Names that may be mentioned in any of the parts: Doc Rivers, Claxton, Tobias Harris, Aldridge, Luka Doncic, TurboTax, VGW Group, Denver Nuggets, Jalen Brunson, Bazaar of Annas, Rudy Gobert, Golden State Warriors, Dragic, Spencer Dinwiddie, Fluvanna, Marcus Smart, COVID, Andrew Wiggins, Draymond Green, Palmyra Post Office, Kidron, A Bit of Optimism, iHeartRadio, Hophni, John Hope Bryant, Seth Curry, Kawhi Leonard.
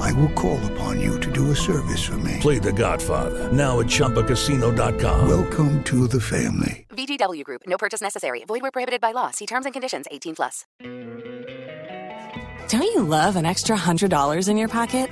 I will call upon you to do a service for me. Play The Godfather, now at ChumbaCasino.com. Welcome to the family. VGW Group. No purchase necessary. Void where prohibited by law. See terms and conditions. 18+. Don't you love an extra $100 in your pocket?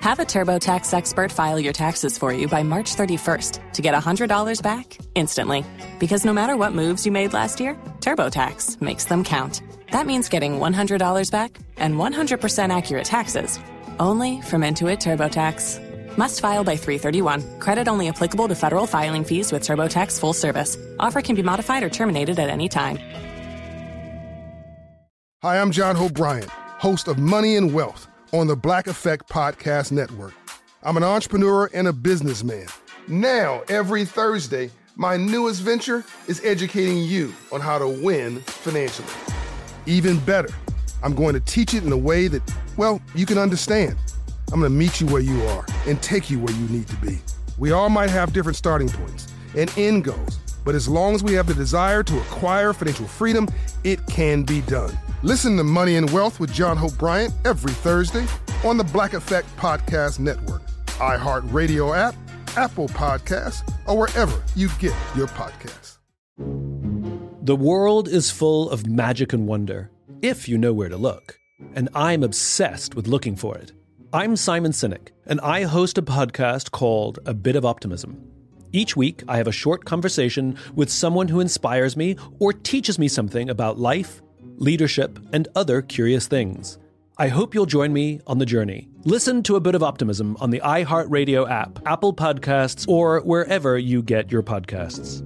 Have a TurboTax expert file your taxes for you by March 31st to get $100 back instantly. Because no matter what moves you made last year, TurboTax makes them count. That means getting $100 back and 100% accurate taxes, only from Intuit TurboTax. Must file by 3/31. Credit only applicable to federal filing fees with TurboTax full service. Offer can be modified or terminated at any time. Hi, I'm John O'Brien, host of Money and Wealth on the Black Effect Podcast Network. I'm an entrepreneur and a businessman. Now, every Thursday, my newest venture is educating you on how to win financially. Even better, I'm going to teach it in a way that, well, you can understand. I'm going to meet you where you are and take you where you need to be. We all might have different starting points and end goals, but as long as we have the desire to acquire financial freedom, it can be done. Listen to Money and Wealth with John Hope Bryant every Thursday on the Black Effect Podcast Network, iHeartRadio app, Apple Podcasts, or wherever you get your podcasts. The world is full of magic and wonder, if you know where to look. And I'm obsessed with looking for it. I'm Simon Sinek, and I host a podcast called A Bit of Optimism. Each week, I have a short conversation with someone who inspires me or teaches me something about life, leadership, and other curious things. I hope you'll join me on the journey. Listen to A Bit of Optimism on the iHeartRadio app, Apple Podcasts, or wherever you get your podcasts.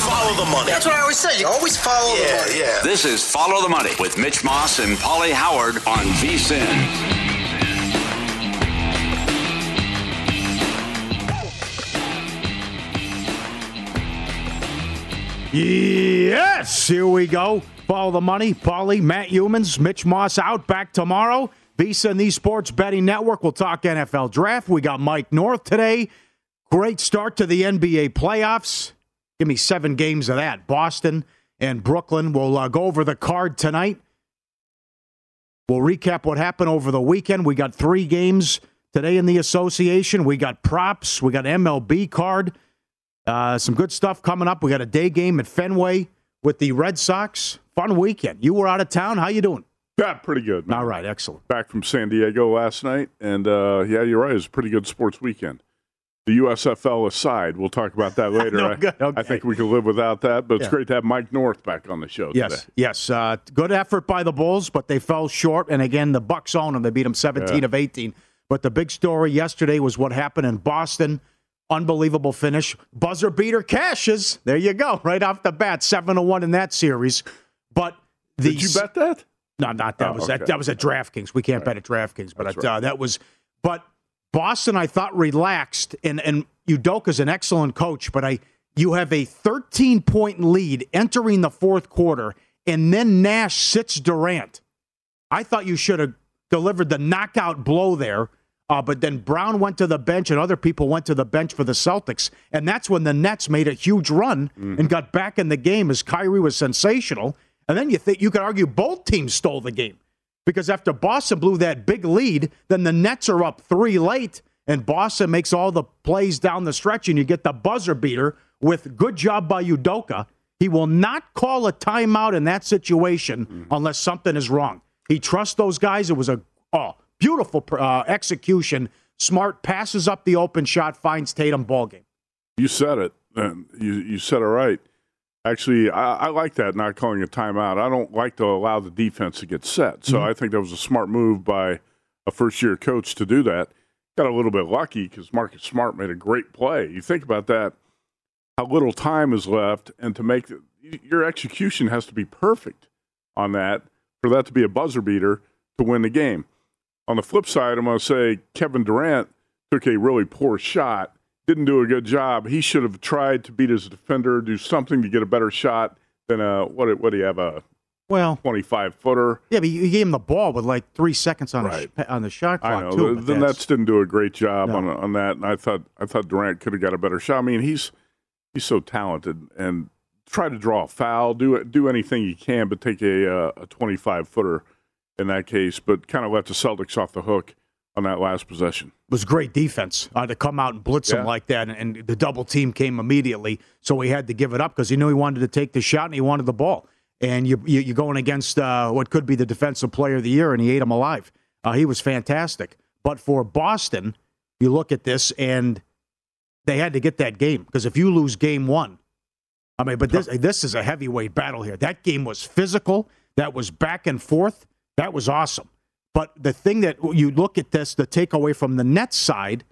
Follow the money. That's what I always say. You always follow the money. Yeah. This is Follow the Money with Mitch Moss and Pauly Howard on VSiN. Yes, here we go. Follow the Money. Pauly, Matt Humans, Mitch Moss out. Back tomorrow. VSiN, the Sports Betting Network. We'll talk NFL Draft. We got Mike North today. Great start to the NBA playoffs. Give me 7 games of that. Boston and Brooklyn. We'll go over the card tonight. We'll recap what happened over the weekend. We got 3 games today in the association. We got props. We got MLB card. Some good stuff coming up. We got a day game at Fenway with the Red Sox. Fun weekend. You were out of town. How you doing? Yeah, pretty good, man. All right, excellent. Back from San Diego last night. And, yeah, you're right. It was a pretty good sports weekend. The USFL aside, we'll talk about that later. No, good. Okay. I think we can live without that, but it's great to have Mike North back on the show today. Yes. Good effort by the Bulls, but they fell short. And again, the Bucks own them. They beat them 17 of 18. But the big story yesterday was what happened in Boston. Unbelievable finish. Buzzer beater cashes. There you go. Right off the bat, 7-1 in that series. But did you bet that? No, not that. That was at DraftKings. We can't bet at DraftKings, but that was. But Boston, I thought, relaxed, and Udoka's an excellent coach, but you have a 13-point lead entering the fourth quarter, and then Nash sits Durant. I thought you should have delivered the knockout blow there, but then Brown went to the bench, and other people went to the bench for the Celtics, and that's when the Nets made a huge run and got back in the game as Kyrie was sensational, and then you could argue both teams stole the game. Because after Boston blew that big lead, then the Nets are up 3 late, and Boston makes all the plays down the stretch, and you get the buzzer beater with good job by Udoka. He will not call a timeout in that situation unless something is wrong. He trusts those guys. It was a beautiful execution. Smart passes up the open shot, finds Tatum, ball game. You said it. You said it right. Actually, I like that, not calling a timeout. I don't like to allow the defense to get set. So I think that was a smart move by a first-year coach to do that. Got a little bit lucky because Marcus Smart made a great play. You think about that, how little time is left, and to make your execution has to be perfect on that for that to be a buzzer beater to win the game. On the flip side, I'm going to say Kevin Durant took a really poor shot. didn't do a good job. He should have tried to beat his defender, do something to get a better shot than a, what do you have, a 25-footer? Yeah, but you gave him the ball with like 3 seconds on, right, on the shot clock. I know. Too, the Nets didn't do a great job on that, and I thought Durant could have got a better shot. I mean, he's so talented, and try to draw a foul, do anything you can, but take a 25-footer in that case, but kind of let the Celtics off the hook on that last possession. It was great defense to come out and blitz him like that, and the double team came immediately, so he had to give it up because he knew he wanted to take the shot and he wanted the ball. And you're going against what could be the defensive player of the year, and he ate him alive. He was fantastic. But for Boston, you look at this, and they had to get that game because if you lose game one, I mean, but this is a heavyweight battle here. That game was physical. That was back and forth. That was awesome. But the thing that you look at this, the takeaway from the Nets side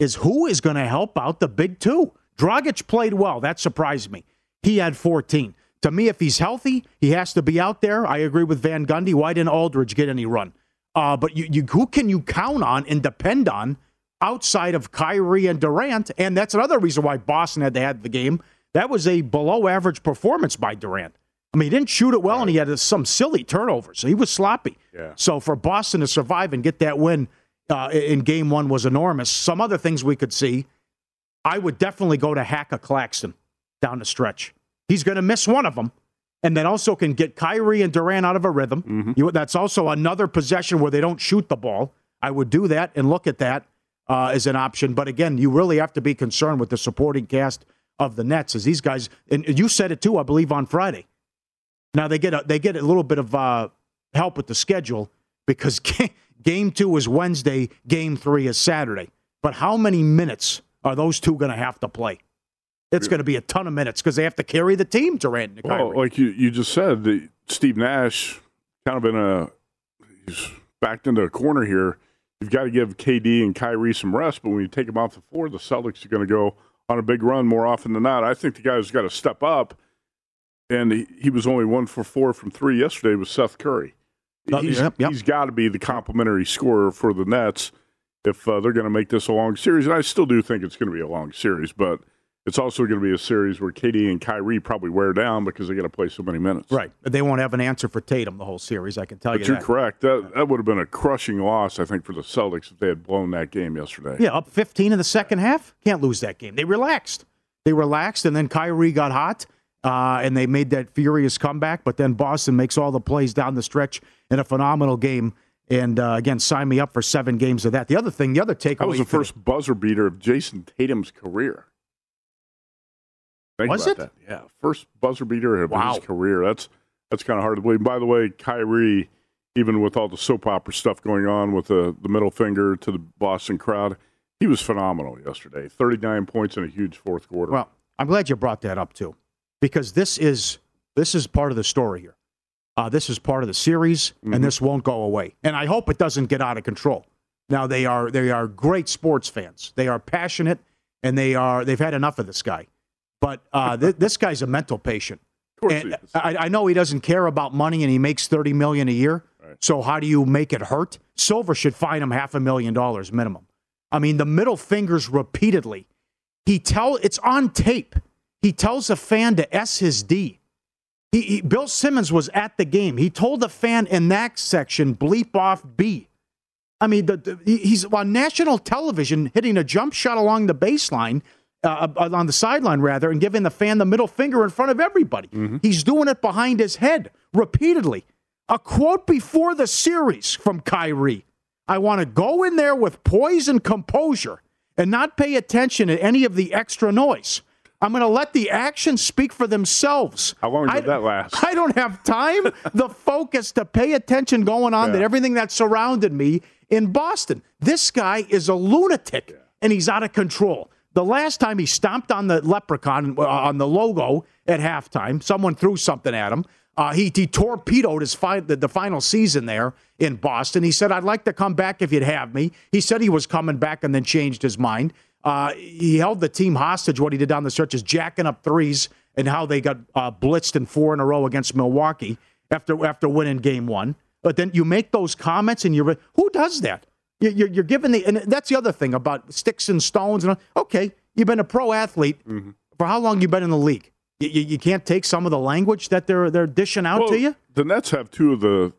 is who is going to help out the big two. Dragic played well. That surprised me. He had 14. To me, if he's healthy, he has to be out there. I agree with Van Gundy. Why didn't Aldridge get any run? But who can you count on and depend on outside of Kyrie and Durant? And that's another reason why Boston had to have the game. That was a below-average performance by Durant. I mean, he didn't shoot it well, and he had some silly turnovers. So he was sloppy. Yeah. So for Boston to survive and get that win in Game 1 was enormous. Some other things we could see, I would definitely go to Haka Claxton down the stretch. He's going to miss one of them, and then also can get Kyrie and Durant out of a rhythm. Mm-hmm. That's also another possession where they don't shoot the ball. I would do that and look at that as an option. But again, you really have to be concerned with the supporting cast of the Nets as these guys. And you said it too, I believe, on Friday. Now they get a little bit of help with the schedule because Game 2 is Wednesday, Game 3 is Saturday. But how many minutes are those two going to have to play? It's going to be a ton of minutes because they have to carry the team, Durant and Kyrie. Well, like you just said, Steve Nash kind of he's backed into a corner here. You've got to give KD and Kyrie some rest, but when you take them off the floor, the Celtics are going to go on a big run more often than not. I think the guy's got to step up, and he was only 1 for 4 from three yesterday with Seth Curry. He's got to be the complimentary scorer for the Nets if they're going to make this a long series, and I still do think it's going to be a long series, but it's also going to be a series where KD and Kyrie probably wear down because they got to play so many minutes. Right. They won't have an answer for Tatum the whole series, I can tell you that. But you're correct. That would have been a crushing loss, I think, for the Celtics if they had blown that game yesterday. Yeah, up 15 in the second half. Can't lose that game. They relaxed, and then Kyrie got hot, and they made that furious comeback. But then Boston makes all the plays down the stretch in a phenomenal game. And, again, sign me up for 7 games of that. The other takeaway. That was the first buzzer beater of Jason Tatum's career. Was it? That. Yeah, first buzzer beater of his career. That's kind of hard to believe. And by the way, Kyrie, even with all the soap opera stuff going on with the middle finger to the Boston crowd, he was phenomenal yesterday. 39 points in a huge fourth quarter. Well, I'm glad you brought that up too, because this is part of the story here. This is part of the series, and this won't go away. And I hope it doesn't get out of control. Now they are great sports fans. They are passionate, and they've had enough of this guy. But this guy's a mental patient. Of course he is. I know he doesn't care about money, and he makes $30 million a year. Right. So how do you make it hurt? Silver should fine him $500,000 minimum. I mean, the middle fingers repeatedly. It's on tape. He tells a fan to S his D. Bill Simmons was at the game. He told the fan in that section, bleep off B. I mean, he's on national television hitting a jump shot along the baseline. On the sideline, rather, and giving the fan the middle finger in front of everybody. Mm-hmm. He's doing it behind his head repeatedly. A quote before the series from Kyrie: "I want to go in there with poise and composure and not pay attention to any of the extra noise. I'm going to let the actions speak for themselves." How long did that last? I don't have time, the focus to pay attention going on to everything that surrounded me in Boston. This guy is a lunatic, and he's out of control. The last time he stomped on the leprechaun on the logo at halftime, someone threw something at him. He torpedoed his the final season there in Boston. He said, "I'd like to come back if you'd have me." He said he was coming back and then changed his mind. He held the team hostage. What he did down the stretch is jacking up threes and how they got blitzed in 4 in a row against Milwaukee after winning Game 1. But then you make those comments, and who does that? You're giving and that's the other thing about sticks and stones. And okay, You've been a pro athlete mm-hmm. for how long? You've been in the league. You can't take some of the language that they're dishing out to you. The Nets have two of the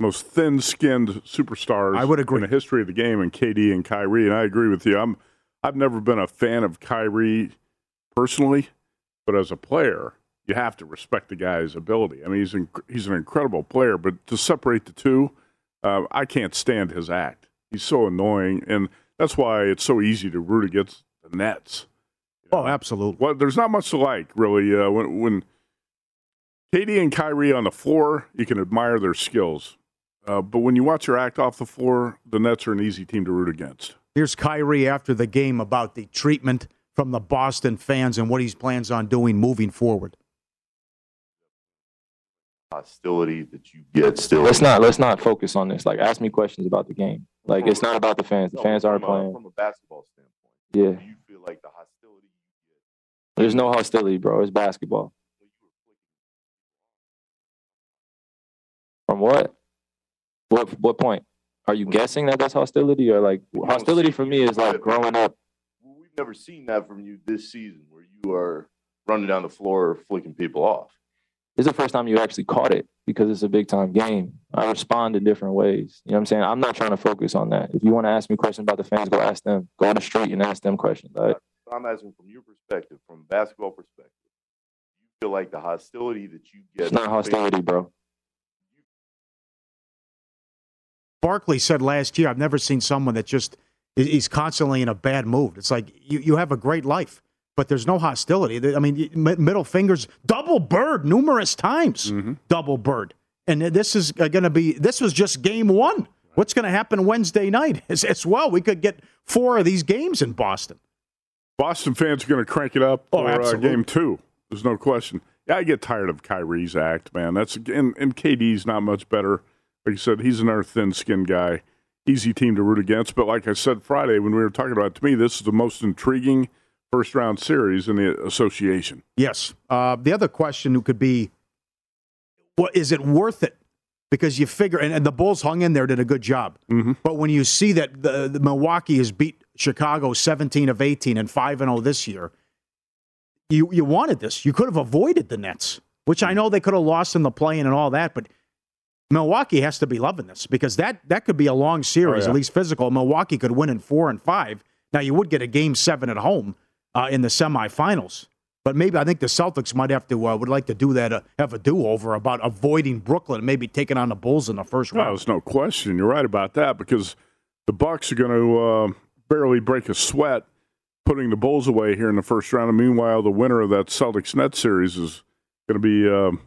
most thin-skinned superstars I would agree. In the history of the game, and KD and Kyrie. And I agree with you. I've never been a fan of Kyrie personally, but as a player, you have to respect the guy's ability. I mean, he's an incredible player, but to separate the two, I can't stand his act. He's so annoying, and that's why it's so easy to root against the Nets. You know? Oh, absolutely. Well, there's not much to like, really. When KD and Kyrie on the floor, you can admire their skills. But when you watch her act off the floor, the Nets are an easy team to root against. Here's Kyrie after the game about the treatment from the Boston fans and what he plans on doing moving forward. Hostility that you get still. Let's not focus on this. Like, ask me questions about the game. Like, it's not about the fans. The fans are playing. From a basketball standpoint, yeah. Do you feel like the hostility? There's no hostility, bro. It's basketball. From what? What point? Are you guessing that that's hostility, or like hostility for me is like growing up? We've never seen that from you this season, where you are running down the floor flicking people off. It's the first time you actually caught it, because it's a big-time game. I respond in different ways. You know what I'm saying? I'm not trying to focus on that. If you want to ask me questions about the fans, go ask them. Go on the street and ask them questions. Right? I'm asking from your perspective, from a basketball perspective. You feel like the hostility that you get... It's not hostility, bro. Barkley said last year, I've never seen someone that just is constantly in a bad mood. It's like you have a great life. But there's no hostility. I mean, middle fingers, double bird numerous times, mm-hmm. double bird. And this was just game one. What's going to happen Wednesday night as well? We could get four of these games in Boston. Boston fans are going to crank it up for game two. There's no question. Yeah, I get tired of Kyrie's act, man. And KD's not much better. Like you said, he's another thin-skinned guy. Easy team to root against. But like I said Friday when we were talking about it, to me, this is the most intriguing first-round series in the association. Yes. The other question could be, is it worth it? Because you figure, and the Bulls hung in there, did a good job. Mm-hmm. But when you see that the Milwaukee has beat Chicago 17 of 18 and 5-0 this year, you wanted this. You could have avoided the Nets, which I know they could have lost in the play-in and all that, but Milwaukee has to be loving this, because that could be a long series, at least physical. Milwaukee could win in 4 and 5. Now, you would get a Game 7 at home. In the semifinals. But maybe I think the Celtics might have to, would like to do that, have a do-over about avoiding Brooklyn and maybe taking on the Bulls in the first round. There's no question. You're right about that, because the Bucks are going to barely break a sweat putting the Bulls away here in the first round. And meanwhile, the winner of that Celtics-Nets series is going to be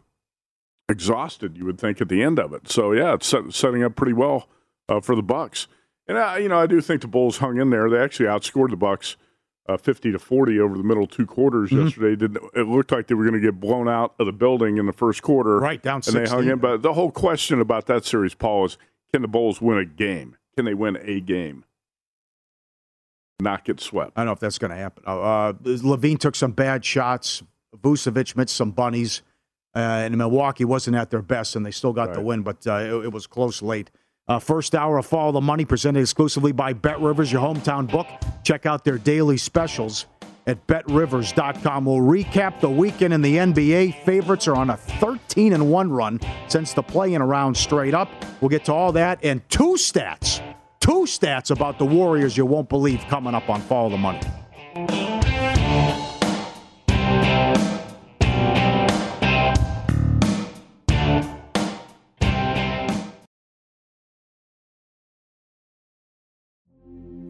exhausted, you would think, at the end of it. So, yeah, it's setting up pretty well for the Bucks. And, I do think the Bulls hung in there. They actually outscored the Bucks 50-40 over the middle two quarters mm-hmm. yesterday. It looked like they were going to get blown out of the building in the first quarter. Right, down 16. And they hung in. But the whole question about that series, Paul, is can the Bulls win a game? Can they win a game? Not get swept. I don't know if that's going to happen. Levine took some bad shots. Vucevic missed some bunnies. And Milwaukee wasn't at their best, and they still got the win. But it was close late. First hour of Follow the Money, presented exclusively by Bet Rivers, your hometown book. Check out their daily specials at BetRivers.com. We'll recap the weekend in the NBA. Favorites are on a 13-1 run since the play-in round straight up. We'll get to all that and two stats about the Warriors you won't believe coming up on Follow the Money.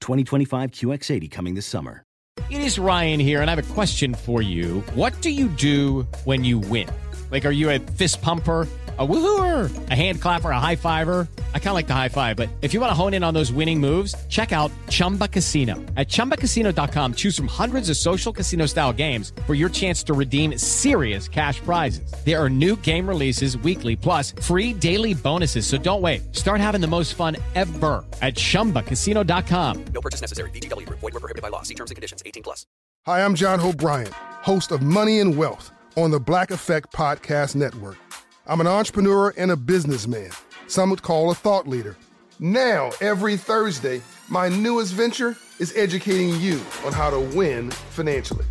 2025 QX80 coming this summer. It is Ryan here, and I have a question for you. What do you do when you win? Like, are you a fist pumper, a woohooer, a hand clapper, a high fiver? I kind of like the high five, but if you want to hone in on those winning moves, check out Chumba Casino. At chumbacasino.com, choose from hundreds of social casino style games for your chance to redeem serious cash prizes. There are new game releases weekly, plus free daily bonuses. So don't wait. Start having the most fun ever at chumbacasino.com. No purchase necessary. VGW. Void where prohibited by law. See terms and conditions. 18+. Hi, I'm John O'Brien, host of Money and Wealth on the Black Effect Podcast Network. I'm an entrepreneur and a businessman. Some would call a thought leader. Now, every Thursday, my newest venture is educating you on how to win financially.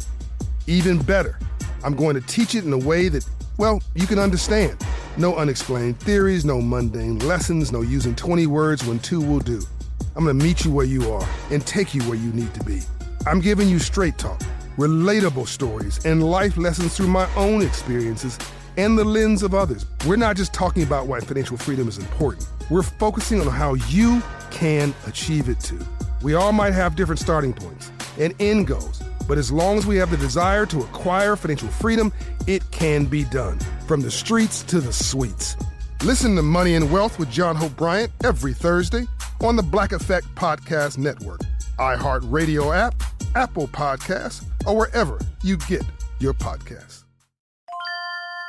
Even better, I'm going to teach it in a way that, well, you can understand. No unexplained theories, no mundane lessons, no using 20 words when two will do. I'm going to meet you where you are and take you where you need to be. I'm giving you straight talk, relatable stories, and life lessons through my own experiences and the lens of others. We're not just talking about why financial freedom is important. We're focusing on how you can achieve it too. We all might have different starting points and end goals, but as long as we have the desire to acquire financial freedom, it can be done. From the streets to the suites. Listen to Money and Wealth with John Hope Bryant every Thursday on the Black Effect Podcast Network, iHeartRadio app, Apple Podcasts, or wherever you get your podcasts.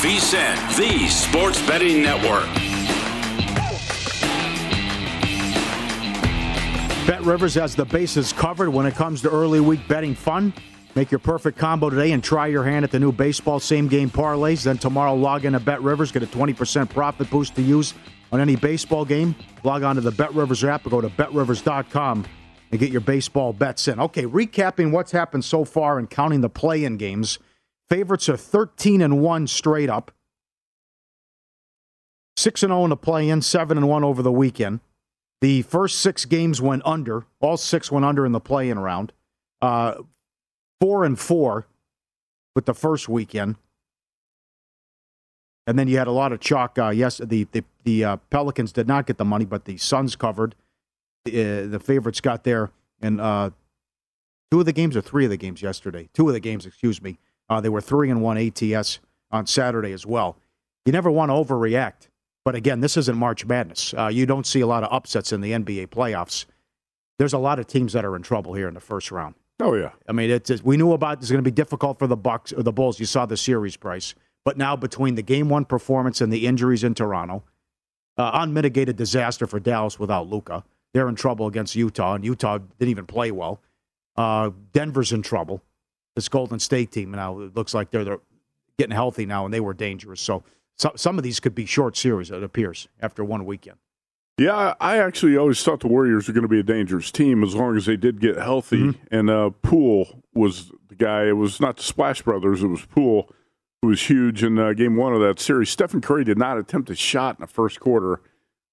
VSEN, the Sports Betting Network. BetRivers has the bases covered when it comes to early week betting fun. Make your perfect combo today and try your hand at the new baseball same-game parlays. Then tomorrow, log in to BetRivers. Get a 20% profit boost to use on any baseball game. Log on to the BetRivers app or go to BetRivers.com and get your baseball bets in. Okay, recapping what's happened so far and counting the play-in games. Favorites are 13-1 straight up, 6-0 in the play-in, 7-1 over the weekend. The first six games went under. All six went under in the play-in round. 4-4 with the first weekend, and then you had a lot of chalk. The Pelicans did not get the money, but the Suns covered. The favorites got there, and Two of the games, excuse me. They were 3-1 ATS on Saturday as well. You never want to overreact. But again, this isn't March Madness. You don't see a lot of upsets in the NBA playoffs. There's a lot of teams that are in trouble here in the first round. Oh, yeah. I mean, we knew about it's going to be difficult for the Bucks or the Bulls. You saw the series price. But now between the Game 1 performance and the injuries in Toronto, unmitigated disaster for Dallas without Luka. They're in trouble against Utah, and Utah didn't even play well. Denver's in trouble. This Golden State team now, it looks like they're getting healthy now, and they were dangerous. So some of these could be short series, it appears, after one weekend. Yeah, I actually always thought the Warriors were going to be a dangerous team as long as they did get healthy. Mm-hmm. And Poole was the guy. It was not the Splash Brothers. It was Poole, who was huge in Game 1 of that series. Stephen Curry did not attempt a shot in the first quarter.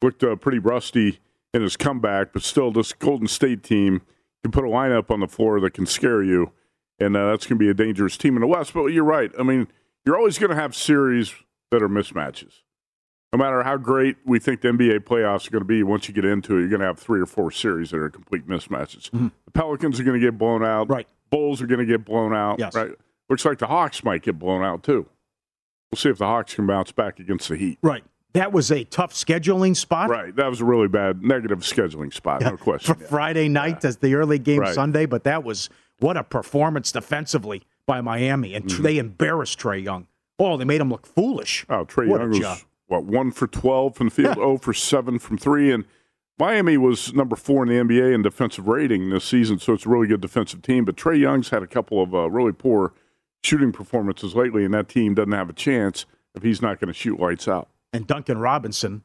Looked pretty rusty in his comeback, but still this Golden State team can put a lineup on the floor that can scare you. And that's going to be a dangerous team in the West. But you're right. I mean, you're always going to have series that are mismatches. no matter how great we think the NBA playoffs are going to be, once you get into it, you're going to have three or four series that are complete mismatches. Mm-hmm. The Pelicans are going to get blown out. Right. Bulls are going to get blown out. Yes. Right. Looks like the Hawks might get blown out, too. We'll see if the Hawks can bounce back against the Heat. Right. That was a tough scheduling spot. Right. That was a really bad negative scheduling spot, no question. For Friday night as the early game Sunday, but that was what a performance defensively by Miami. And they embarrassed Trae Young. Oh, they made him look foolish. Oh, Trae Young was, what, 1 for 12 from the field, 0 for 7 from 3. And Miami was number 4 in the NBA in defensive rating this season, so it's a really good defensive team. But Trae Young's had a couple of really poor shooting performances lately, and that team doesn't have a chance if he's not going to shoot lights out. And Duncan Robinson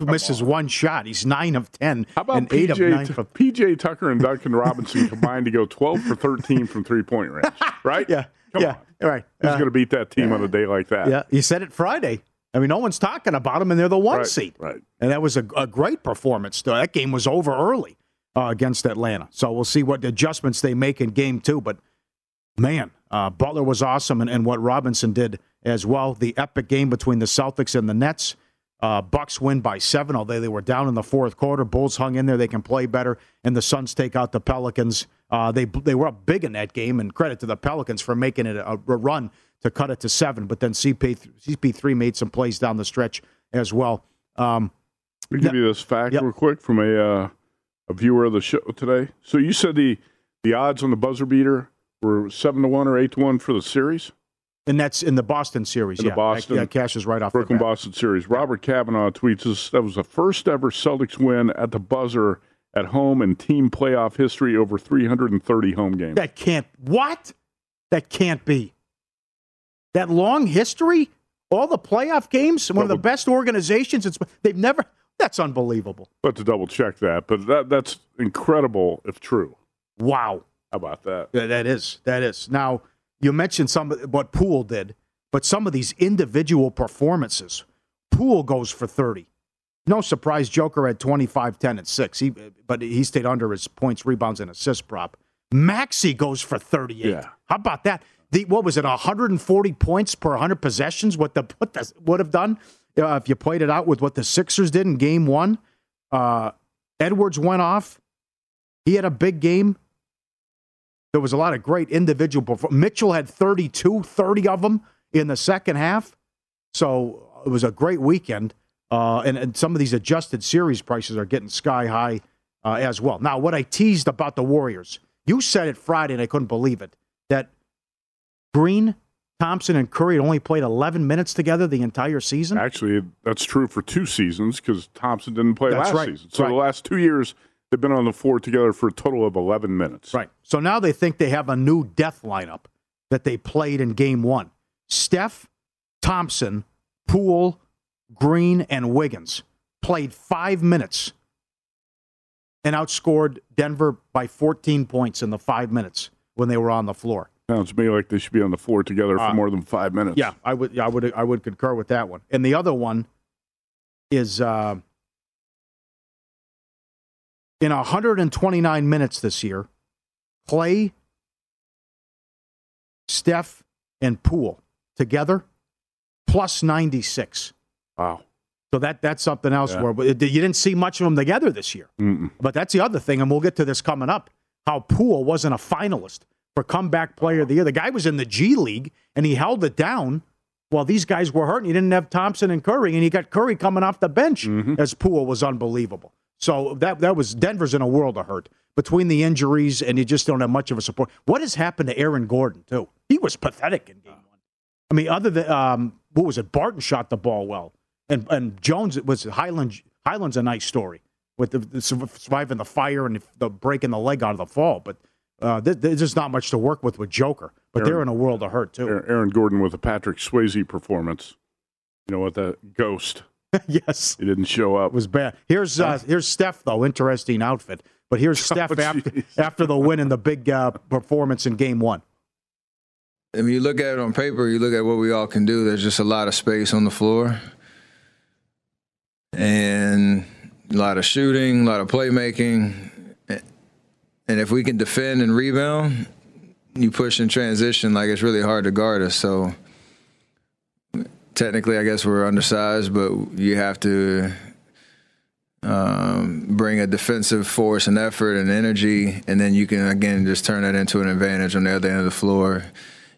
misses one shot. He's 9 of 10. How about PJ Tucker and Duncan Robinson combined to go 12 for 13 from three-point range? Right? Come on. Right. Who's going to beat that team on a day like that? Yeah, you said it Friday. I mean, no one's talking about them, and they're the one seed. Right. And that was a great performance. That game was over early against Atlanta. So we'll see what adjustments they make in game two. But man, Butler was awesome, and what Robinson did as well. The epic game between the Celtics and the Nets. Bucks win by 7, although they were down in the fourth quarter. Bulls hung in there. They can play better, and the Suns take out the Pelicans. They were up big in that game, and credit to the Pelicans for making it a run to cut it to 7. But then CP3 made some plays down the stretch as well. Let me give you this fact real quick from a viewer of the show today. So you said the odds on the buzzer beater were 7-1 or 8-1 for the series, and that's in the Boston series. In the Boston, cash is right off Brooklyn the Boston series. Robert Kavanaugh tweets us, that was the first ever Celtics win at the buzzer at home in team playoff history over 330 home games. That can't be. That long history, all the playoff games, one of the best organizations. That's unbelievable. But to double check that, but that's incredible if true. Wow. How about that? Yeah, that is. Now, you mentioned what Poole did, but some of these individual performances. Poole goes for 30. No surprise, Joker had 25, 10, and 6. But he stayed under his points, rebounds, and assist prop. Maxey goes for 38. Yeah. How about that? What was it, 140 points per 100 possessions? What that would have done if you played it out with what the Sixers did in Game 1. Edwards went off. He had a big game. There was a lot of great individual performance. Mitchell had 32, 30 of them in the second half. So it was a great weekend. And some of these adjusted series prices are getting sky high as well. Now, what I teased about the Warriors, you said it Friday, and I couldn't believe it, that Green, Thompson, and Curry had only played 11 minutes together the entire season. Actually, that's true for 2 seasons because Thompson didn't play last season. So the last 2 years, they've been on the floor together for a total of 11 minutes. Right. So now they think they have a new death lineup that they played in Game 1. Steph, Thompson, Poole, Green, and Wiggins played 5 minutes and outscored Denver by 14 points in the 5 minutes when they were on the floor. Sounds to me like they should be on the floor together for more than 5 minutes. Yeah, I would concur with that one. And the other one is... in 129 minutes this year, Klay, Steph, and Poole together, plus 96. Wow. So that's something else where you didn't see much of them together this year. Mm-mm. But that's the other thing, and we'll get to this coming up, how Poole wasn't a finalist for comeback player of the year. The guy was in the G League, and he held it down while these guys were hurting. He didn't have Thompson and Curry, and he got Curry coming off the bench as Poole was unbelievable. So that was Denver's in a world of hurt between the injuries, and you just don't have much of a support. What has happened to Aaron Gordon too? He was pathetic in Game 1. I mean, other than what was it? Barton shot the ball well, and Jones was Highland's a nice story with the surviving the fire and the breaking the leg out of the fall. But there's just not much to work with Joker. But they're in a world of hurt too. Aaron Gordon with a Patrick Swayze performance. You know what? The ghost. Yes. He didn't show up. It was bad. Here's Steph, though. Interesting outfit. But here's Steph after the win and the big performance in Game 1. If you look at it on paper, you look at what we all can do, there's just a lot of space on the floor. And a lot of shooting, a lot of playmaking. And if we can defend and rebound, you push in transition, like it's really hard to guard us. So technically, I guess we're undersized, but you have to bring a defensive force and effort and energy, and then you can, again, just turn that into an advantage on the other end of the floor.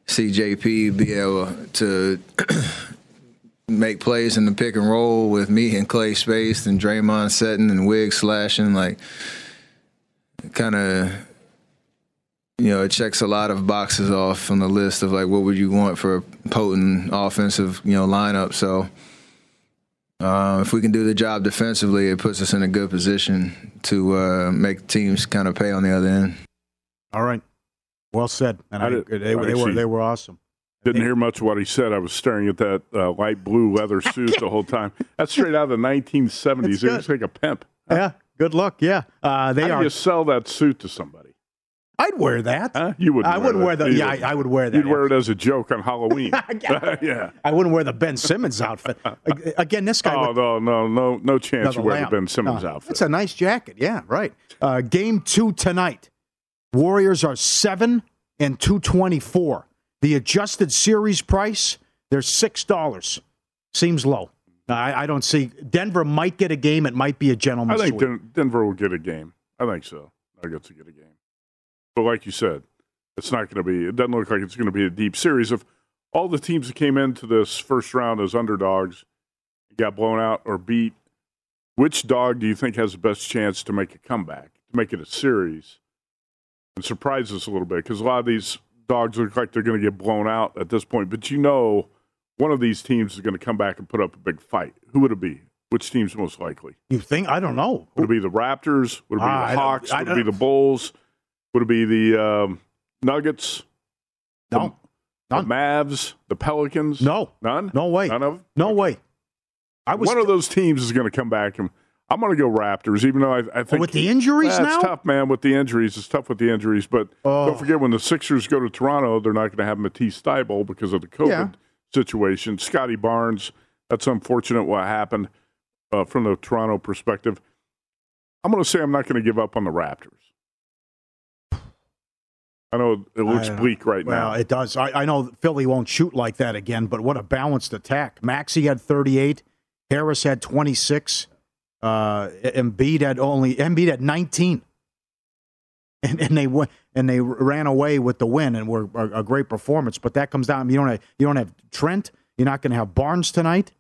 See JP be able to make plays in the pick and roll with me and Klay spaced and Draymond setting and Wiggs slashing, like, kind of, you know, it checks a lot of boxes off from the list of, like, what would you want for a potent offensive, you know, lineup. So if we can do the job defensively, it puts us in a good position to make teams kind of pay on the other end. All right. Well said. And they were awesome. Didn't hear much of what he said. I was staring at that light blue leather suit the whole time. That's straight out of the 1970s. It was like a pimp. Yeah. Good luck. Yeah. How do you sell that suit to somebody? I'd wear that. Huh? You would. I wouldn't wear that. Yeah, I would wear that. You'd wear it as a joke on Halloween. Yeah. I wouldn't wear the Ben Simmons outfit. Again, this guy. Oh, no chance you wear the Ben Simmons outfit. That's a nice jacket. Yeah, right. Game 2 tonight. Warriors are 7-224. The adjusted series price, they're $6. Seems low. I don't see. Denver might get a game. It might be a gentleman's sweep. I think Denver will get a game. I think so. Nuggets will get a game. But like you said, it's not going to be. It doesn't look like it's going to be a deep series. If all the teams that came into this first round as underdogs got blown out or beat, which dog do you think has the best chance to make a comeback, to make it a series, and surprise us a little bit? Because a lot of these dogs look like they're going to get blown out at this point. But you know, one of these teams is going to come back and put up a big fight. Who would it be? Which team's most likely? You think? I don't know. Would it be the Raptors? Would it be the Hawks? Would it be the Bulls? Would it be the Nuggets? No. The Mavs? The Pelicans? No. None? No way. None of them? No way. One of those teams is going to come back, and I'm going to go Raptors, even though I think. With the injuries now? It's tough, man, with the injuries. It's tough with the injuries. But don't forget, when the Sixers go to Toronto, they're not going to have Matisse Thybulle because of the COVID situation. Scotty Barnes, that's unfortunate what happened from the Toronto perspective. I'm going to say I'm not going to give up on the Raptors. I know it looks bleak right now. Well, it does. I know Philly won't shoot like that again, but what a balanced attack. Maxey had 38. Harris had 26. Embiid had 19. And they ran away with the win and were a great performance. But that comes down. You don't have Trent. You're not going to have Barnes tonight.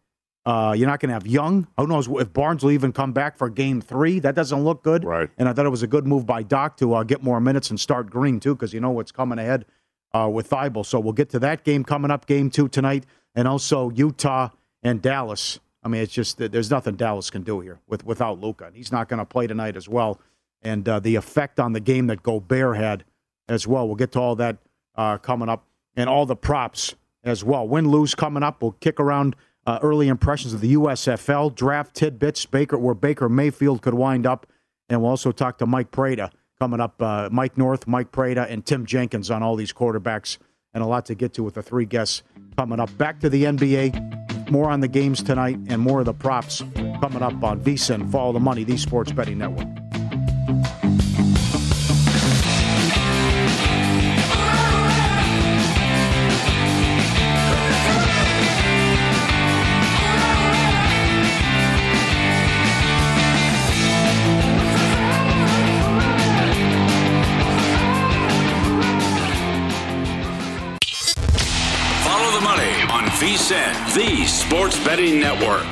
You're not going to have Young. Who knows if Barnes will even come back for Game 3. That doesn't look good. Right. And I thought it was a good move by Doc to get more minutes and start Green, too, because you know what's coming ahead with Thybulle. So we'll get to that game coming up, Game 2 tonight, and also Utah and Dallas. I mean, it's just there's nothing Dallas can do here without Luka. And he's not going to play tonight as well. And the effect on the game that Gobert had as well. We'll get to all that coming up and all the props as well. Win-lose coming up. We'll kick around early impressions of the USFL, draft tidbits, where Baker Mayfield could wind up. And we'll also talk to Mike Prada coming up. Mike North, Mike Prada, and Tim Jenkins on all these quarterbacks. And a lot to get to with the three guests coming up. Back to the NBA. More on the games tonight and more of the props coming up on VSiN, Follow the Money, the Sports Betting Network. VSiN, the Sports Betting Network.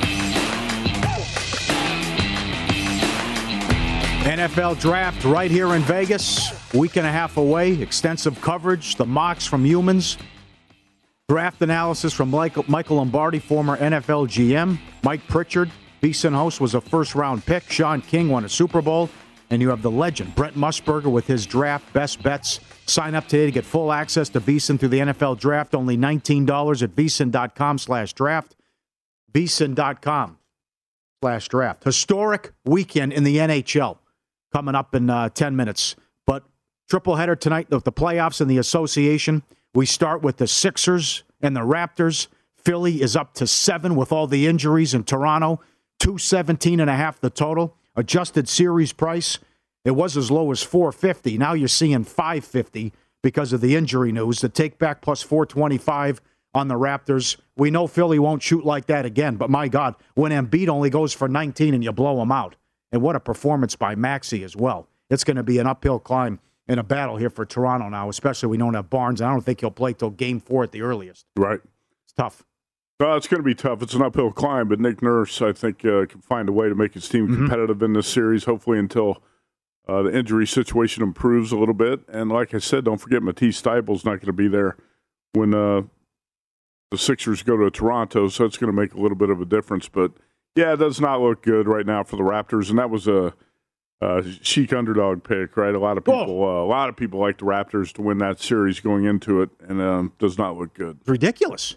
NFL Draft right here in Vegas. Week and a half away. Extensive coverage. The mocks from humans. Draft analysis from Michael Lombardi, former NFL GM. Mike Pritchard, VSiN host, was a first-round pick. Sean King won a Super Bowl. And you have the legend, Brent Musburger, with his draft best bets. Sign up today to get full access to VSiN through the NFL Draft. Only $19 at VSiN.com/draft. VSiN.com/draft. Historic weekend in the NHL coming up in 10 minutes. But tripleheader tonight with the playoffs and the association. We start with the Sixers and the Raptors. Philly is up to 7 with all the injuries in Toronto. 217.5 the total. Adjusted series price, it was as low as $4.50. Now you're seeing $5.50 because of the injury news. The take back plus $4.25 on the Raptors. We know Philly won't shoot like that again, but my God, when Embiid only goes for 19 and you blow him out, and what a performance by Maxey as well. It's going to be an uphill climb in a battle here for Toronto now, especially we don't have Barnes. I don't think he'll play till Game 4 at the earliest. Right. It's tough. It's going to be tough. It's an uphill climb, but Nick Nurse, I think, can find a way to make his team competitive in this series, hopefully until the injury situation improves a little bit. And like I said, don't forget Matisse Steibel's not going to be there when the Sixers go to Toronto, so it's going to make a little bit of a difference. But, yeah, it does not look good right now for the Raptors, and that was a chic underdog pick, right? A lot of people like the Raptors to win that series going into it, and does not look good. It's ridiculous.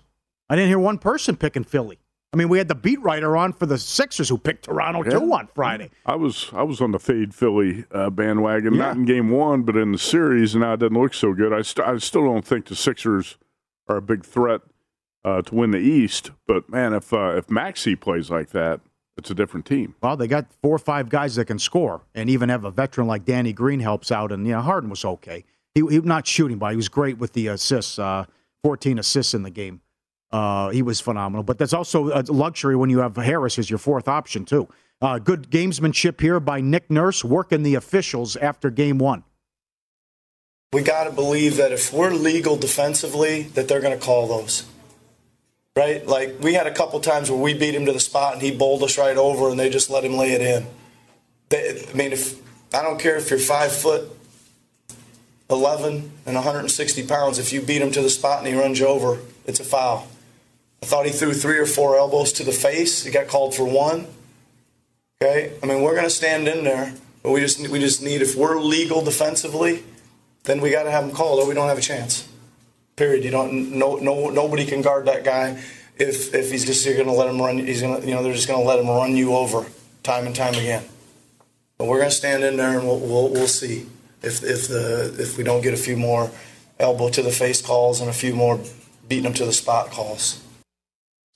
I didn't hear one person picking Philly. I mean, we had the beat writer on for the Sixers who picked Toronto too on Friday. I was on the fade Philly bandwagon, not in Game 1, but in the series, and now it doesn't look so good. I still don't think the Sixers are a big threat to win the East, but, man, if Maxey plays like that, it's a different team. Well, they got 4 or 5 guys that can score, and even have a veteran like Danny Green helps out, and, you know, Harden was okay. He was not shooting, but he was great with the assists, 14 assists in the game. He was phenomenal, but that's also a luxury when you have Harris as your fourth option too. Good gamesmanship here by Nick Nurse working the officials after Game 1. We got to believe that if we're legal defensively, that they're going to call those, right? Like we had a couple times where we beat him to the spot and he bowled us right over, and they just let him lay it in. I don't care if you're 5'11" and 160 pounds. If you beat him to the spot and he runs you over, it's a foul. I thought he threw 3 or 4 elbows to the face. He got called for 1. Okay? I mean, we're going to stand in there, but we just need, if we're legal defensively, then we got to have him called or we don't have a chance. Period. Nobody can guard that guy if he's just going to let him run, they're just going to let him run you over time and time again. But we're going to stand in there and we'll see if we don't get a few more elbow to the face calls and a few more beating them to the spot calls.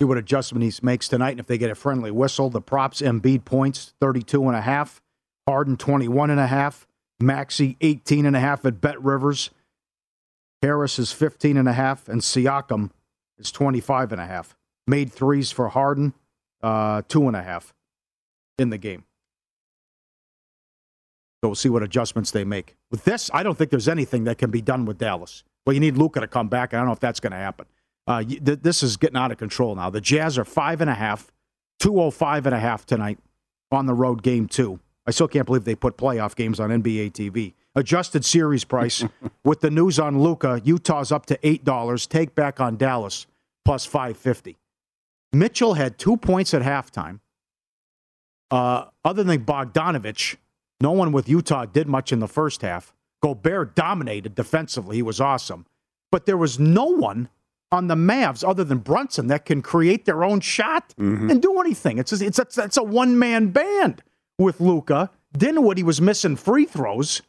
See what adjustment he makes tonight, and if they get a friendly whistle, the props, Embiid points, 32.5, Harden, 21.5, Maxey, 18.5 at Bet Rivers, Harris is 15.5, and Siakam is 25.5. Made threes for Harden, 2.5 in the game. So we'll see what adjustments they make. With this, I don't think there's anything that can be done with Dallas. Well, you need Luka to come back. I don't know if that's going to happen. This is getting out of control now. The Jazz are 5.5, 205.5 tonight on the road, Game 2. I still can't believe they put playoff games on NBA TV. Adjusted series price with the news on Luka. Utah's up to $8. Take back on Dallas plus $5.50. Mitchell had 2 points at halftime. Other than Bogdanovich, no one with Utah did much in the first half. Gobert dominated defensively. He was awesome. But there was no one on the Mavs other than Brunson that can create their own shot and do anything. It's a one-man band with Luka. Dinwiddie was missing free throws.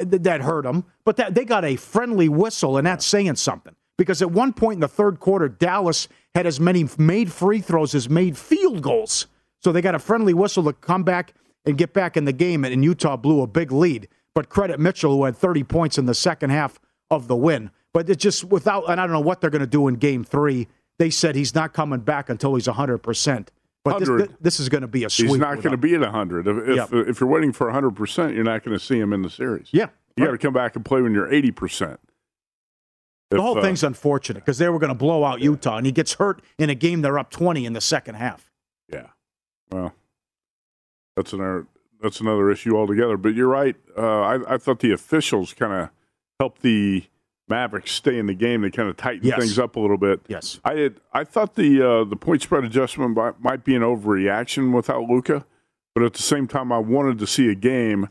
That hurt him. But they got a friendly whistle, and that's saying something. Because at one point in the third quarter, Dallas had as many made free throws as made field goals. So they got a friendly whistle to come back and get back in the game, and Utah blew a big lead. But credit Mitchell, who had 30 points in the second half of the win. But it's just without, and I don't know what they're going to do in Game 3. They said he's not coming back until he's 100%. But this is going to be a sweep. He's not going to be at 100. If you're waiting for 100%, you're not going to see him in the series. Yeah, you got to come back and play when you're 80%. The whole thing's unfortunate because they were going to blow out Utah, and he gets hurt in a game they're up 20 in the second half. Yeah, well, that's an error. That's another issue altogether. But you're right. I thought the officials kind of helped the Mavericks stay in the game. They kind of tightened things up a little bit. Yes. I thought the point spread adjustment might be an overreaction without Luka. But at the same time, I wanted to see a game,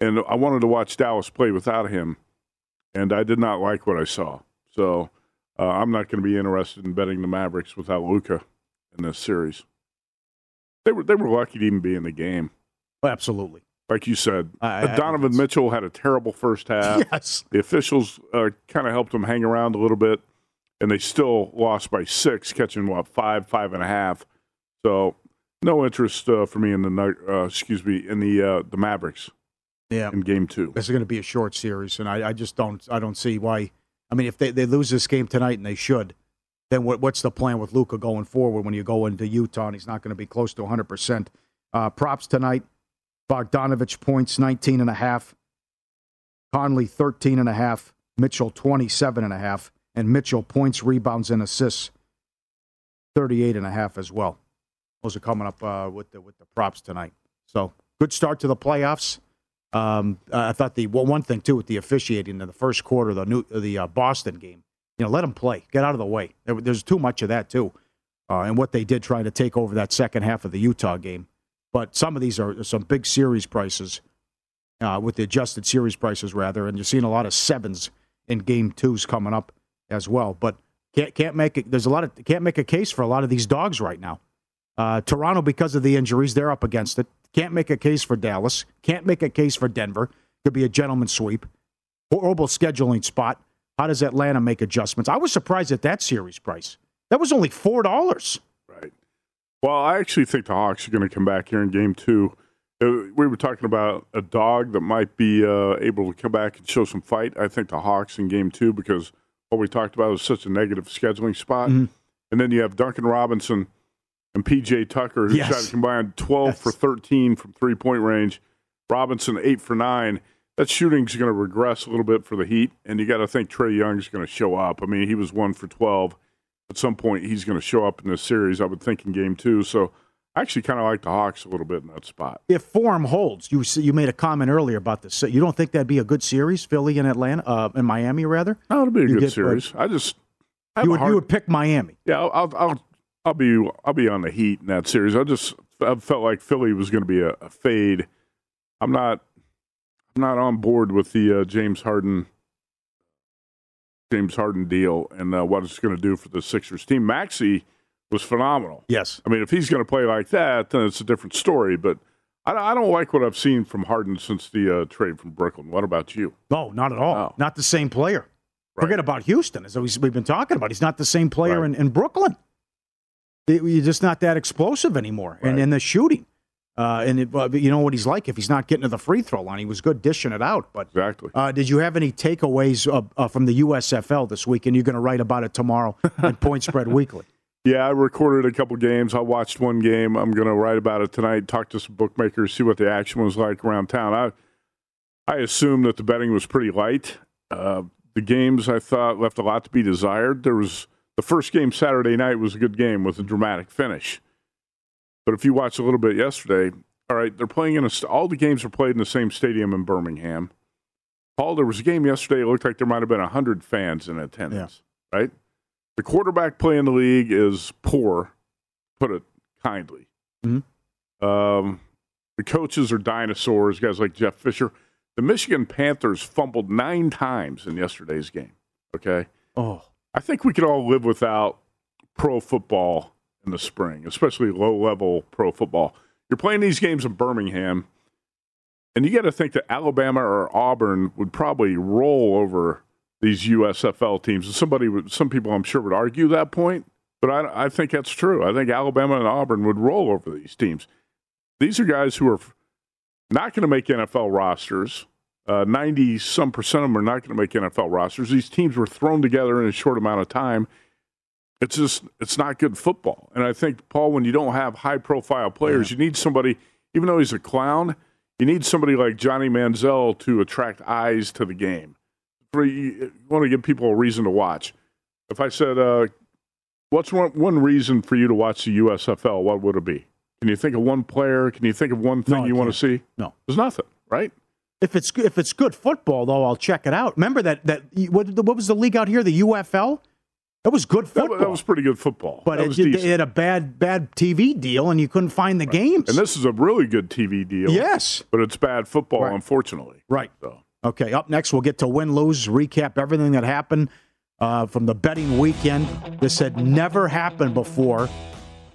and I wanted to watch Dallas play without him. And I did not like what I saw. So I'm not going to be interested in betting the Mavericks without Luka in this series. They were lucky to even be in the game. Absolutely. Like you said, Donovan Mitchell had a terrible first half. Yes. The officials kind of helped him hang around a little bit, and they still lost by 6, catching, 5.5. So no interest for me in the Mavericks in Game 2. This is going to be a short series, and I just don't see why. I mean, if they lose this game tonight, and they should, then what's the plan with Luka going forward when you go into Utah and he's not going to be close to 100%? Props tonight, Bogdanovich points 19.5, Conley 13.5, Mitchell 27.5, and Mitchell points, rebounds, and assists 38.5 as well. Those are coming up with the props tonight. So good start to the playoffs. I thought one thing too with the officiating in the first quarter, the Boston game. You know, let them play, get out of the way. There's too much of that too, and what they did trying to take over that second half of the Utah game. But some of these are some big series prices, with the adjusted series prices rather, and you're seeing a lot of sevens in game twos coming up as well. But can't make it. There's a lot of can't make a case for a lot of these dogs right now. Toronto, because of the injuries, they're up against it. Can't make a case for Dallas. Can't make a case for Denver. Could be a gentleman's sweep. Horrible scheduling spot. How does Atlanta make adjustments? I was surprised at that series price. That was only $4. Right. Well, I actually think the Hawks are going to come back here in game two. We were talking about a dog that might be able to come back and show some fight. I think the Hawks in game two, because what we talked about was such a negative scheduling spot. Mm-hmm. And then you have Duncan Robinson and P.J. Tucker, who tried to combine 12 for 13 from three-point range. Robinson, 8 for 9. That shooting's going to regress a little bit for the Heat, and you got to think Trae Young's going to show up. I mean, he was 1 for 12. At some point, he's going to show up in this series, I would think, in Game 2. So I actually kind of like the Hawks a little bit in that spot. If form holds, you made a comment earlier about this. So you don't think that'd be a good series, Philly and Atlanta, and Miami, rather? No, it'll be a good series. You would pick Miami. Yeah, I'll be on the Heat in that series. I felt like Philly was going to be a fade. I'm not on board with the James Harden deal and what it's going to do for the Sixers team. Maxey was phenomenal. Yes, I mean if he's going to play like that, then it's a different story. But I don't like what I've seen from Harden since the trade from Brooklyn. What about you? No, not at all. No. Not the same player. Right. Forget about Houston, as we've been talking about. He's not the same player in Brooklyn. You're just not that explosive anymore. Right. And in the shooting. You know what he's like if he's not getting to the free throw line. He was good dishing it out. But exactly. Did you have any takeaways from the USFL this week? And you're going to write about it tomorrow in Point Spread Weekly. Yeah, I recorded a couple games. I watched one game. I'm going to write about it tonight, talk to some bookmakers, see what the action was like around town. I assume that the betting was pretty light. The games, I thought, left a lot to be desired. The first game Saturday night was a good game with a dramatic finish. But if you watch a little bit yesterday, all right, they're playing all the games are played in the same stadium in Birmingham. Paul, there was a game yesterday, it looked like there might have been 100 fans in attendance, right? The quarterback play in the league is poor, put it kindly. Mm-hmm. The coaches are dinosaurs, guys like Jeff Fisher. The Michigan Panthers fumbled 9 times in yesterday's game, okay? Oh. I think we could all live without pro football in the spring, especially low-level pro football. You're playing these games in Birmingham, and you got to think that Alabama or Auburn would probably roll over these USFL teams. And some people, I'm sure, would argue that point, but I think that's true. I think Alabama and Auburn would roll over these teams. These are guys who are not going to make NFL rosters. 90-some percent of them are not going to make NFL rosters. These teams were thrown together in a short amount of time. It's not good football. And I think, Paul, when you don't have high-profile players, you need somebody, even though he's a clown, you need somebody like Johnny Manziel to attract eyes to the game. You want to give people a reason to watch. If I said, what's one reason for you to watch the USFL, what would it be? Can you think of one player? Can you think of one thing you want to see? No. There's nothing, right? If it's good football, though, I'll check it out. Remember that what was the league out here, the UFL? That was good football. That was pretty good football. But it had a bad TV deal, and you couldn't find the games. And this is a really good TV deal. Yes. But it's bad football, unfortunately. Right. So. Okay, up next, we'll get to win-lose, recap everything that happened from the betting weekend. This had never happened before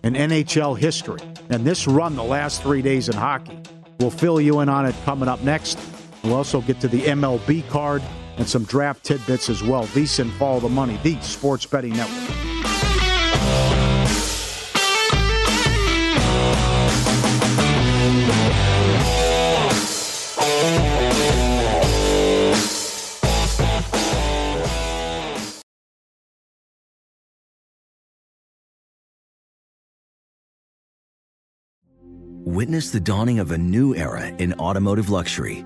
in NHL history. And this run the last 3 days in hockey. We'll fill you in on it coming up next. We'll also get to the MLB card and some draft tidbits as well. VSiN, Follow the Money, the Sports Betting Network. Witness the dawning of a new era in automotive luxury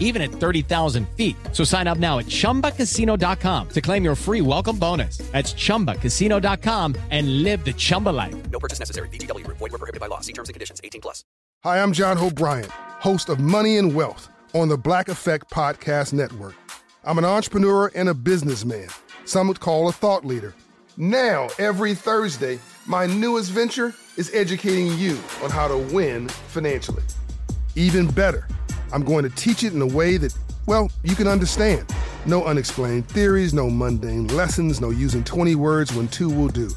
even at 30,000 feet. So sign up now at ChumbaCasino.com to claim your free welcome bonus. That's ChumbaCasino.com and live the Chumba life. No purchase necessary. VGW. Void where prohibited by law. See terms and conditions. 18 plus. Hi, I'm John O'Brien, host of Money and Wealth on the Black Effect Podcast Network. I'm an entrepreneur and a businessman. Some would call a thought leader. Now, every Thursday, my newest venture is educating you on how to win financially. Even better, I'm going to teach it in a way that, well, you can understand. No unexplained theories, no mundane lessons, no using 20 words when two will do.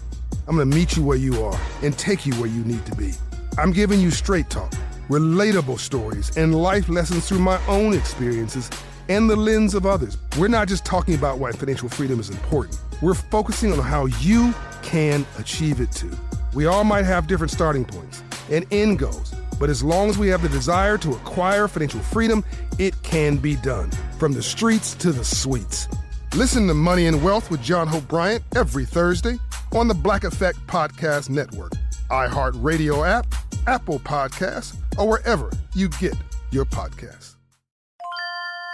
I'm going to meet you where you are and take you where you need to be. I'm giving you straight talk, relatable stories, and life lessons through my own experiences and the lens of others. We're not just talking about why financial freedom is important. We're focusing on how you can achieve it too. We all might have different starting points and end goals, but as long as we have the desire to acquire financial freedom, it can be done. From the streets to the suites. Listen to Money and Wealth with John Hope Bryant every Thursday on the Black Effect Podcast Network, iHeartRadio app, Apple Podcasts, or wherever you get your podcasts.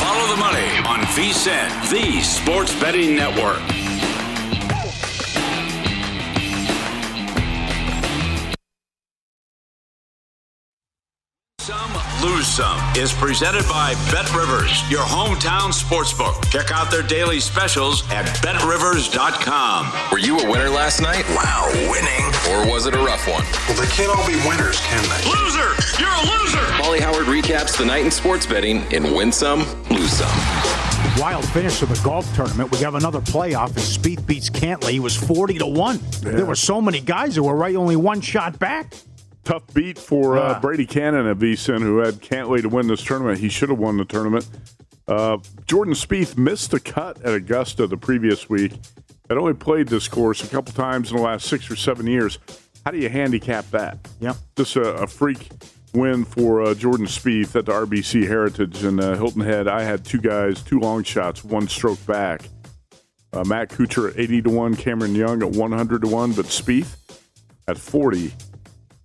Follow the Money on VSiN, the sports betting network. Some, Lose Some is presented by Bet Rivers, your hometown sportsbook. Check out their daily specials at BetRivers.com. Were you a winner last night? Wow, winning. Or was it a rough one? Well, they can't all be winners, can they? Loser! You're a loser! Pauly Howard recaps the night in sports betting in Win Some, Lose Some. Wild finish of the golf tournament. We have another playoff, and Spieth beats Cantlay. He was 40-1. Yeah. There were so many guys that were only one shot back. Tough beat for Brady Cannon at VSiN, who had Cantlay to win this tournament. He should have won the tournament. Jordan Spieth missed the cut at Augusta the previous week. Had only played this course a couple times in the last 6 or 7 years. How do you handicap that? Yep. Just a freak win for Jordan Spieth at the RBC Heritage in Hilton Head. I had two guys, two long shots, one stroke back. Matt Kuchar at 80-1, Cameron Young at 100-1, but Spieth at 40.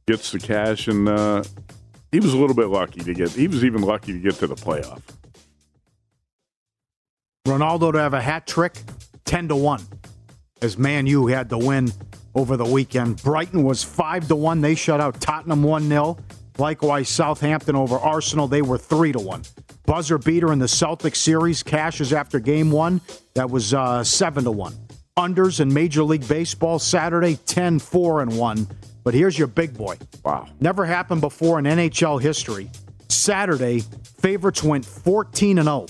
Gets the cash, and he was a little bit lucky to get. He was even lucky to get to the playoff. Ronaldo to have a hat trick, 10-1. as Man U had the win over the weekend. Brighton was 5-1. They shut out Tottenham 1-0. Likewise, Southampton over Arsenal. They were 3-1. Buzzer beater in the Celtics series cashes after game one. That was 7-1. Unders in Major League Baseball Saturday, 10-4-1. But here's your big boy. Wow. Never happened before in NHL history. Saturday, favorites went 14-0.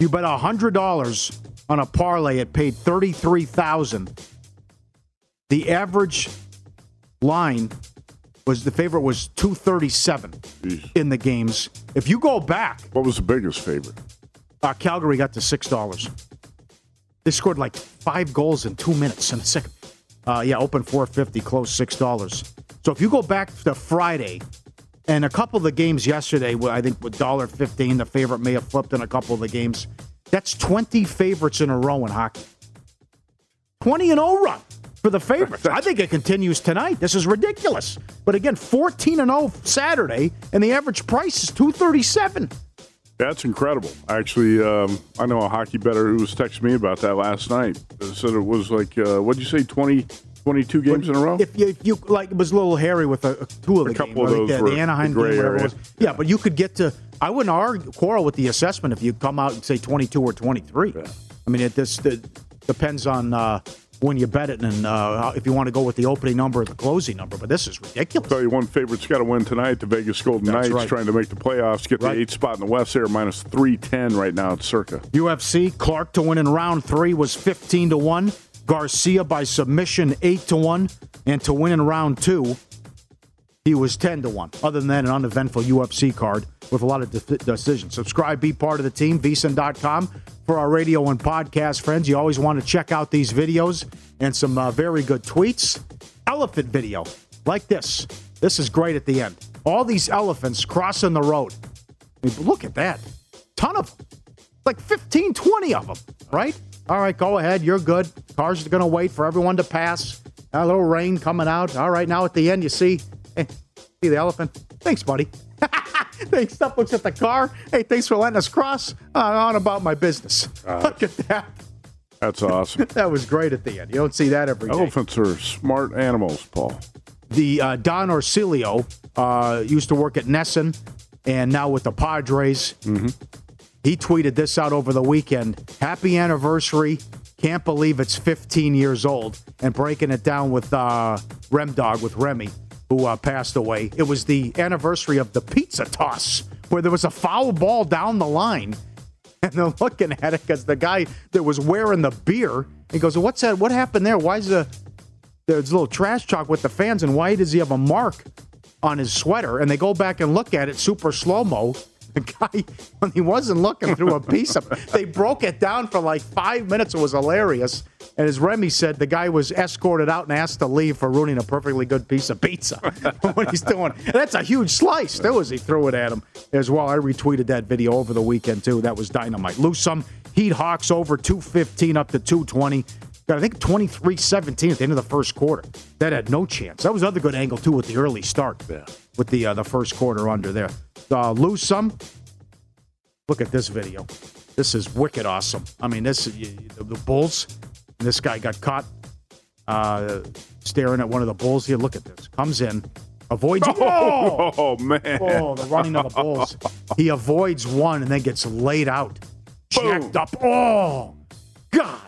You bet $100 on a parlay. It paid $33,000. The average line was, the favorite was 237 in the games. If you go back. What was the biggest favorite? Calgary got to $6. They scored like 5 goals in 2 minutes in the second. Open $4.50, close $6. So if you go back to Friday, and a couple of the games yesterday, I think with $1.15, the favorite may have flipped in a couple of the games. That's 20 favorites in a row in hockey. 20-0 run for the favorites. I think it continues tonight. This is ridiculous. But again, 14-0 Saturday, and the average price is $237. That's incredible. Actually, I know a hockey bettor who was texting me about that last night. Said it was like, what did you say, 22 games in a row? If you like, it was a little hairy with two of the games. A couple of those were the Anaheim game, whatever it was. Yeah, but you could get to. I wouldn't quarrel with the assessment if you come out and say 22 or 23. Yeah. I mean, it depends on when you bet it and if you want to go with the opening number or the closing number. But this is ridiculous. So you one favorite's got to win tonight. The Vegas Golden Knights trying to make the playoffs, get the 8th spot in the West there, minus 310 right now at circa. UFC, Clark to win in round 3 was 15-1. Garcia by submission 8-1, and to win in round 2, he was 10-1. Other than that, an uneventful UFC card with a lot of decisions. Subscribe, be part of the team, VSiN.com for our radio and podcast friends. You always want to check out these videos and some very good tweets. Elephant video like this. This is great at the end. All these elephants crossing the road. I mean, look at that. Ton of them. Like 15, 20 of them, right? All right, go ahead. You're good. Cars are going to wait for everyone to pass. A little rain coming out. All right, now at the end, you see the elephant. Thanks, buddy. Thanks. Stuff looks at the car. Hey, thanks for letting us cross. I'm on about my business. Look at that. That's awesome. That was great at the end. You don't see that every day. Elephants are smart animals, Paul. The Don Orsilio used to work at Nesson and now with the Padres. Mm-hmm. He tweeted this out over the weekend. Happy anniversary. Can't believe it's 15 years old. And breaking it down with Remy, who passed away. It was the anniversary of the pizza toss, where there was a foul ball down the line. And they're looking at it because the guy that was wearing the beer, he goes, what's that? What happened there? Why is there's a little trash talk with the fans, and why does he have a mark on his sweater? And they go back and look at it super slow-mo. The guy, when he wasn't looking through a piece of it, they broke it down for like 5 minutes. It was hilarious. And as Remy said, the guy was escorted out and asked to leave for ruining a perfectly good piece of pizza. What he's doing. And that's a huge slice, too, as he threw it at him as well. I retweeted that video over the weekend, too. That was dynamite. Lose some. Heat Hawks over 215 up to 220. Got, I think, 23-17 at the end of the first quarter. That had no chance. That was another good angle, too, with the early start with the first quarter under there. Lose some. Look at this video. This is wicked awesome. I mean, the Bulls. This guy got caught staring at one of the Bulls here. Look at this. Comes in. Avoids. Oh, man. Oh, the running of the Bulls. He avoids one and then gets laid out. Jacked up. Oh, God.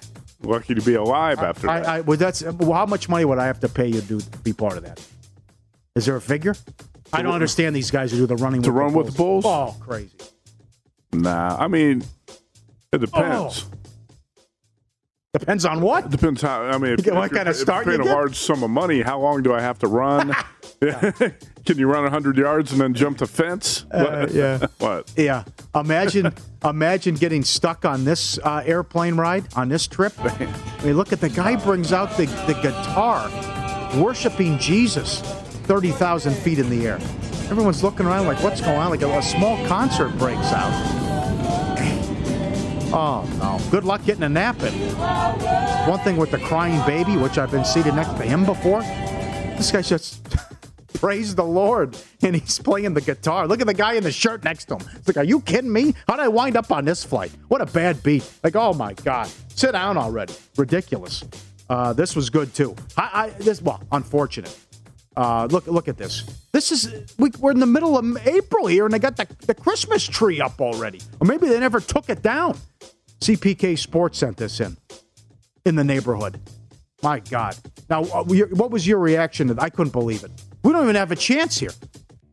Lucky to be alive after that. How much money would I have to pay you to be part of that? Is there a figure? I don't understand these guys who do the running with the Bulls. To run with the Bulls? Oh, crazy. Nah, I mean, it depends. Oh. Depends on what? Depends how. I mean, if you're paying a large sum of money, how long do I have to run? Can you run 100 yards and then jump the fence? Imagine getting stuck on this airplane ride, on this trip. I mean, look at the guy brings out the guitar, worshiping Jesus, 30,000 feet in the air. Everyone's looking around like, what's going on? Like a small concert breaks out. Oh, no. Good luck getting a nap in. One thing with the crying baby, which I've been seated next to him before. This guy just praised the Lord, and he's playing the guitar. Look at the guy in the shirt next to him. It's like, are you kidding me? How'd I wind up on this flight? What a bad beat. Like, oh, my God. Sit down already. Ridiculous. This was good too. Unfortunate. Look at this. This is we're in the middle of April here, and they got the Christmas tree up already. Or maybe they never took it down. CPK Sports sent this in the neighborhood. My God. Now, what was your reaction to that? I couldn't believe it. We don't even have a chance here.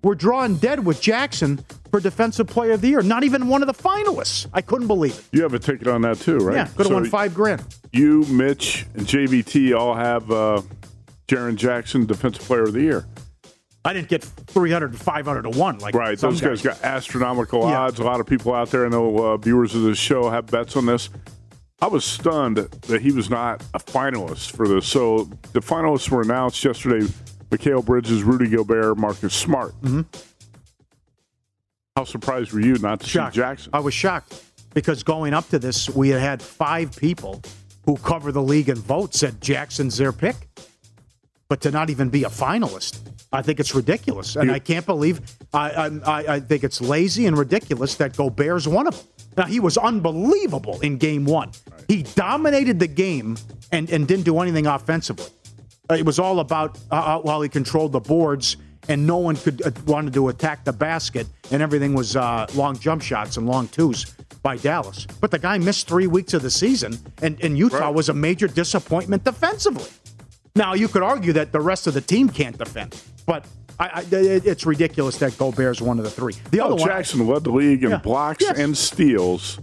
We're drawing dead with Jackson for Defensive Player of the Year. Not even one of the finalists. I couldn't believe it. You have a ticket on that too, right? Yeah, could have won $5,000. You, Mitch, and JVT all have Jaren Jackson, Defensive Player of the Year. I didn't get 300 to 500 to 1. Like right, those guys got astronomical odds. A lot of people out there, I know viewers of this show have bets on this. I was stunned that he was not a finalist for this. So the finalists were announced yesterday. Mikal Bridges, Rudy Gobert, Marcus Smart. Mm-hmm. How surprised were you not to see Jackson? I was shocked because going up to this, we had five people who cover the league and vote said Jackson's their pick. But to not even be a finalist, I think it's ridiculous. And I can't believe I think it's lazy and ridiculous that Gobert's one of them. Now, he was unbelievable in game one. Right. He dominated the game and didn't do anything offensively. It was all about while he controlled the boards and no one could wanted to attack the basket, and everything was long jump shots and long twos by Dallas. But the guy missed 3 weeks of the season, and Utah was a major disappointment defensively. Now, you could argue that the rest of the team can't defend, but it's ridiculous that Gobert's one of the three. The other one, Jackson led the league in blocks and steals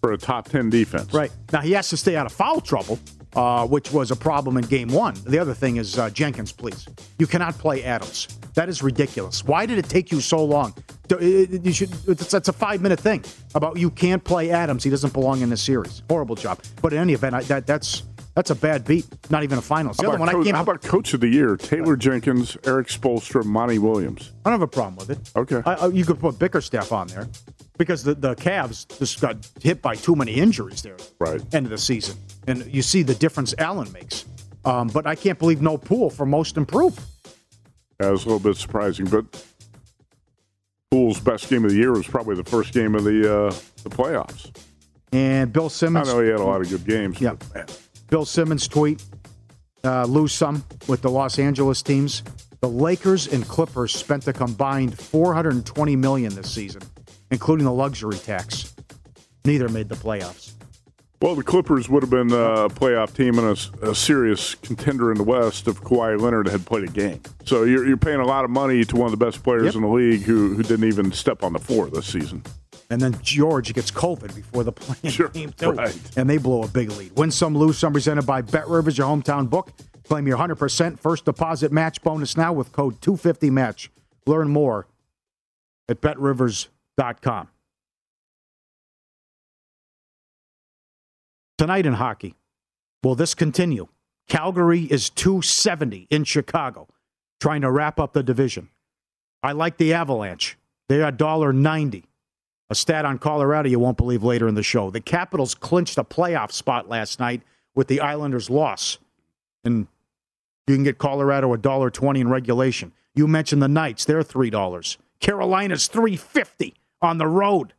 for a top 10 defense. Right. Now, he has to stay out of foul trouble. Which was a problem in game one. The other thing is Jenkins, please. You cannot play Adams. That is ridiculous. Why did it take you so long? That's a 5-minute thing about you can't play Adams. He doesn't belong in this series. Horrible job. But in any event, that's a bad beat. Not even a finals. The other one, how about Coach of the Year? Taylor Jenkins, Eric Spoelstra, Monty Williams. I don't have a problem with it. Okay. You could put Bickerstaff on there because the Cavs just got hit by too many injuries there. Right. End of the season. And you see the difference Allen makes. But I can't believe no Poole for most improved. That was a little bit surprising. But Poole's best game of the year was probably the first game of the playoffs. And Bill Simmons. I know he had a lot of good games. Yeah. But, man. Bill Simmons tweet, lose some with the Los Angeles teams. The Lakers and Clippers spent a combined $420 million this season, including the luxury tax. Neither made the playoffs. Well, the Clippers would have been a playoff team and a serious contender in the West if Kawhi Leonard had played a game. So you're paying a lot of money to one of the best players in the league who didn't even step on the floor this season. And then George gets COVID before the play-in game, too. Right. And they blow a big lead. Win some, lose some. Presented by Bet Rivers, your hometown book. Claim your 100% first deposit match bonus now with code 250MATCH. Learn more at BetRivers.com. Tonight in hockey, will this continue? Calgary is 270 in Chicago, trying to wrap up the division. I like the Avalanche. They are $1.90. A stat on Colorado you won't believe later in the show. The Capitals clinched a playoff spot last night with the Islanders' loss. And you can get Colorado $1.20 in regulation. You mentioned the Knights. They're $3. Carolina's $3.50 on the road.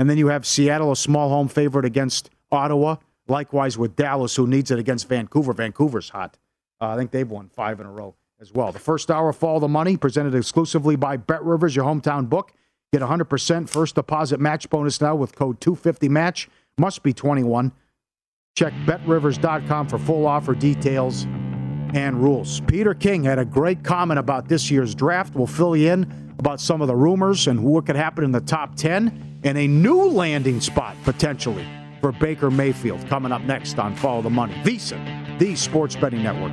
And then you have Seattle, a small home favorite against Ottawa. Likewise with Dallas, who needs it against Vancouver. Vancouver's hot. I think they've won 5 in a row as well. The first hour of Follow the Money, presented exclusively by Bet Rivers, your hometown book. Get 100% first deposit match bonus now with code 250MATCH. Must be 21. Check BetRivers.com for full offer details and rules. Peter King had a great comment about this year's draft. We'll fill you in about some of the rumors and what could happen in the top 10 and a new landing spot, potentially, for Baker Mayfield coming up next on Follow the Money. VSiN, the Sports Betting Network.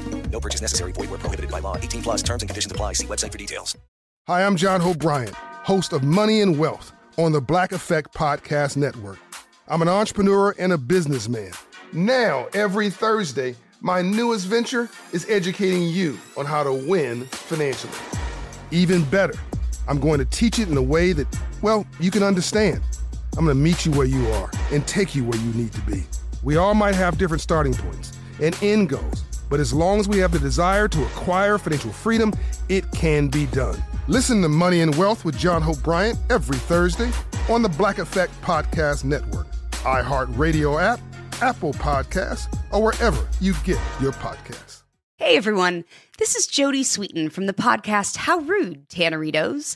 No purchase necessary. Void where prohibited by law. 18 plus terms and conditions apply. See website for details. Hi, I'm John O'Brien, host of Money and Wealth on the Black Effect Podcast Network. I'm an entrepreneur and a businessman. Now, every Thursday, my newest venture is educating you on how to win financially. Even better, I'm going to teach it in a way that, well, you can understand. I'm going to meet you where you are and take you where you need to be. We all might have different starting points and end goals, but as long as we have the desire to acquire financial freedom, it can be done. Listen to Money and Wealth with John Hope Bryant every Thursday on the Black Effect Podcast Network, iHeartRadio app, Apple Podcasts, or wherever you get your podcasts. Hey, everyone. This is Jody Sweeten from the podcast How Rude, Tanneritos.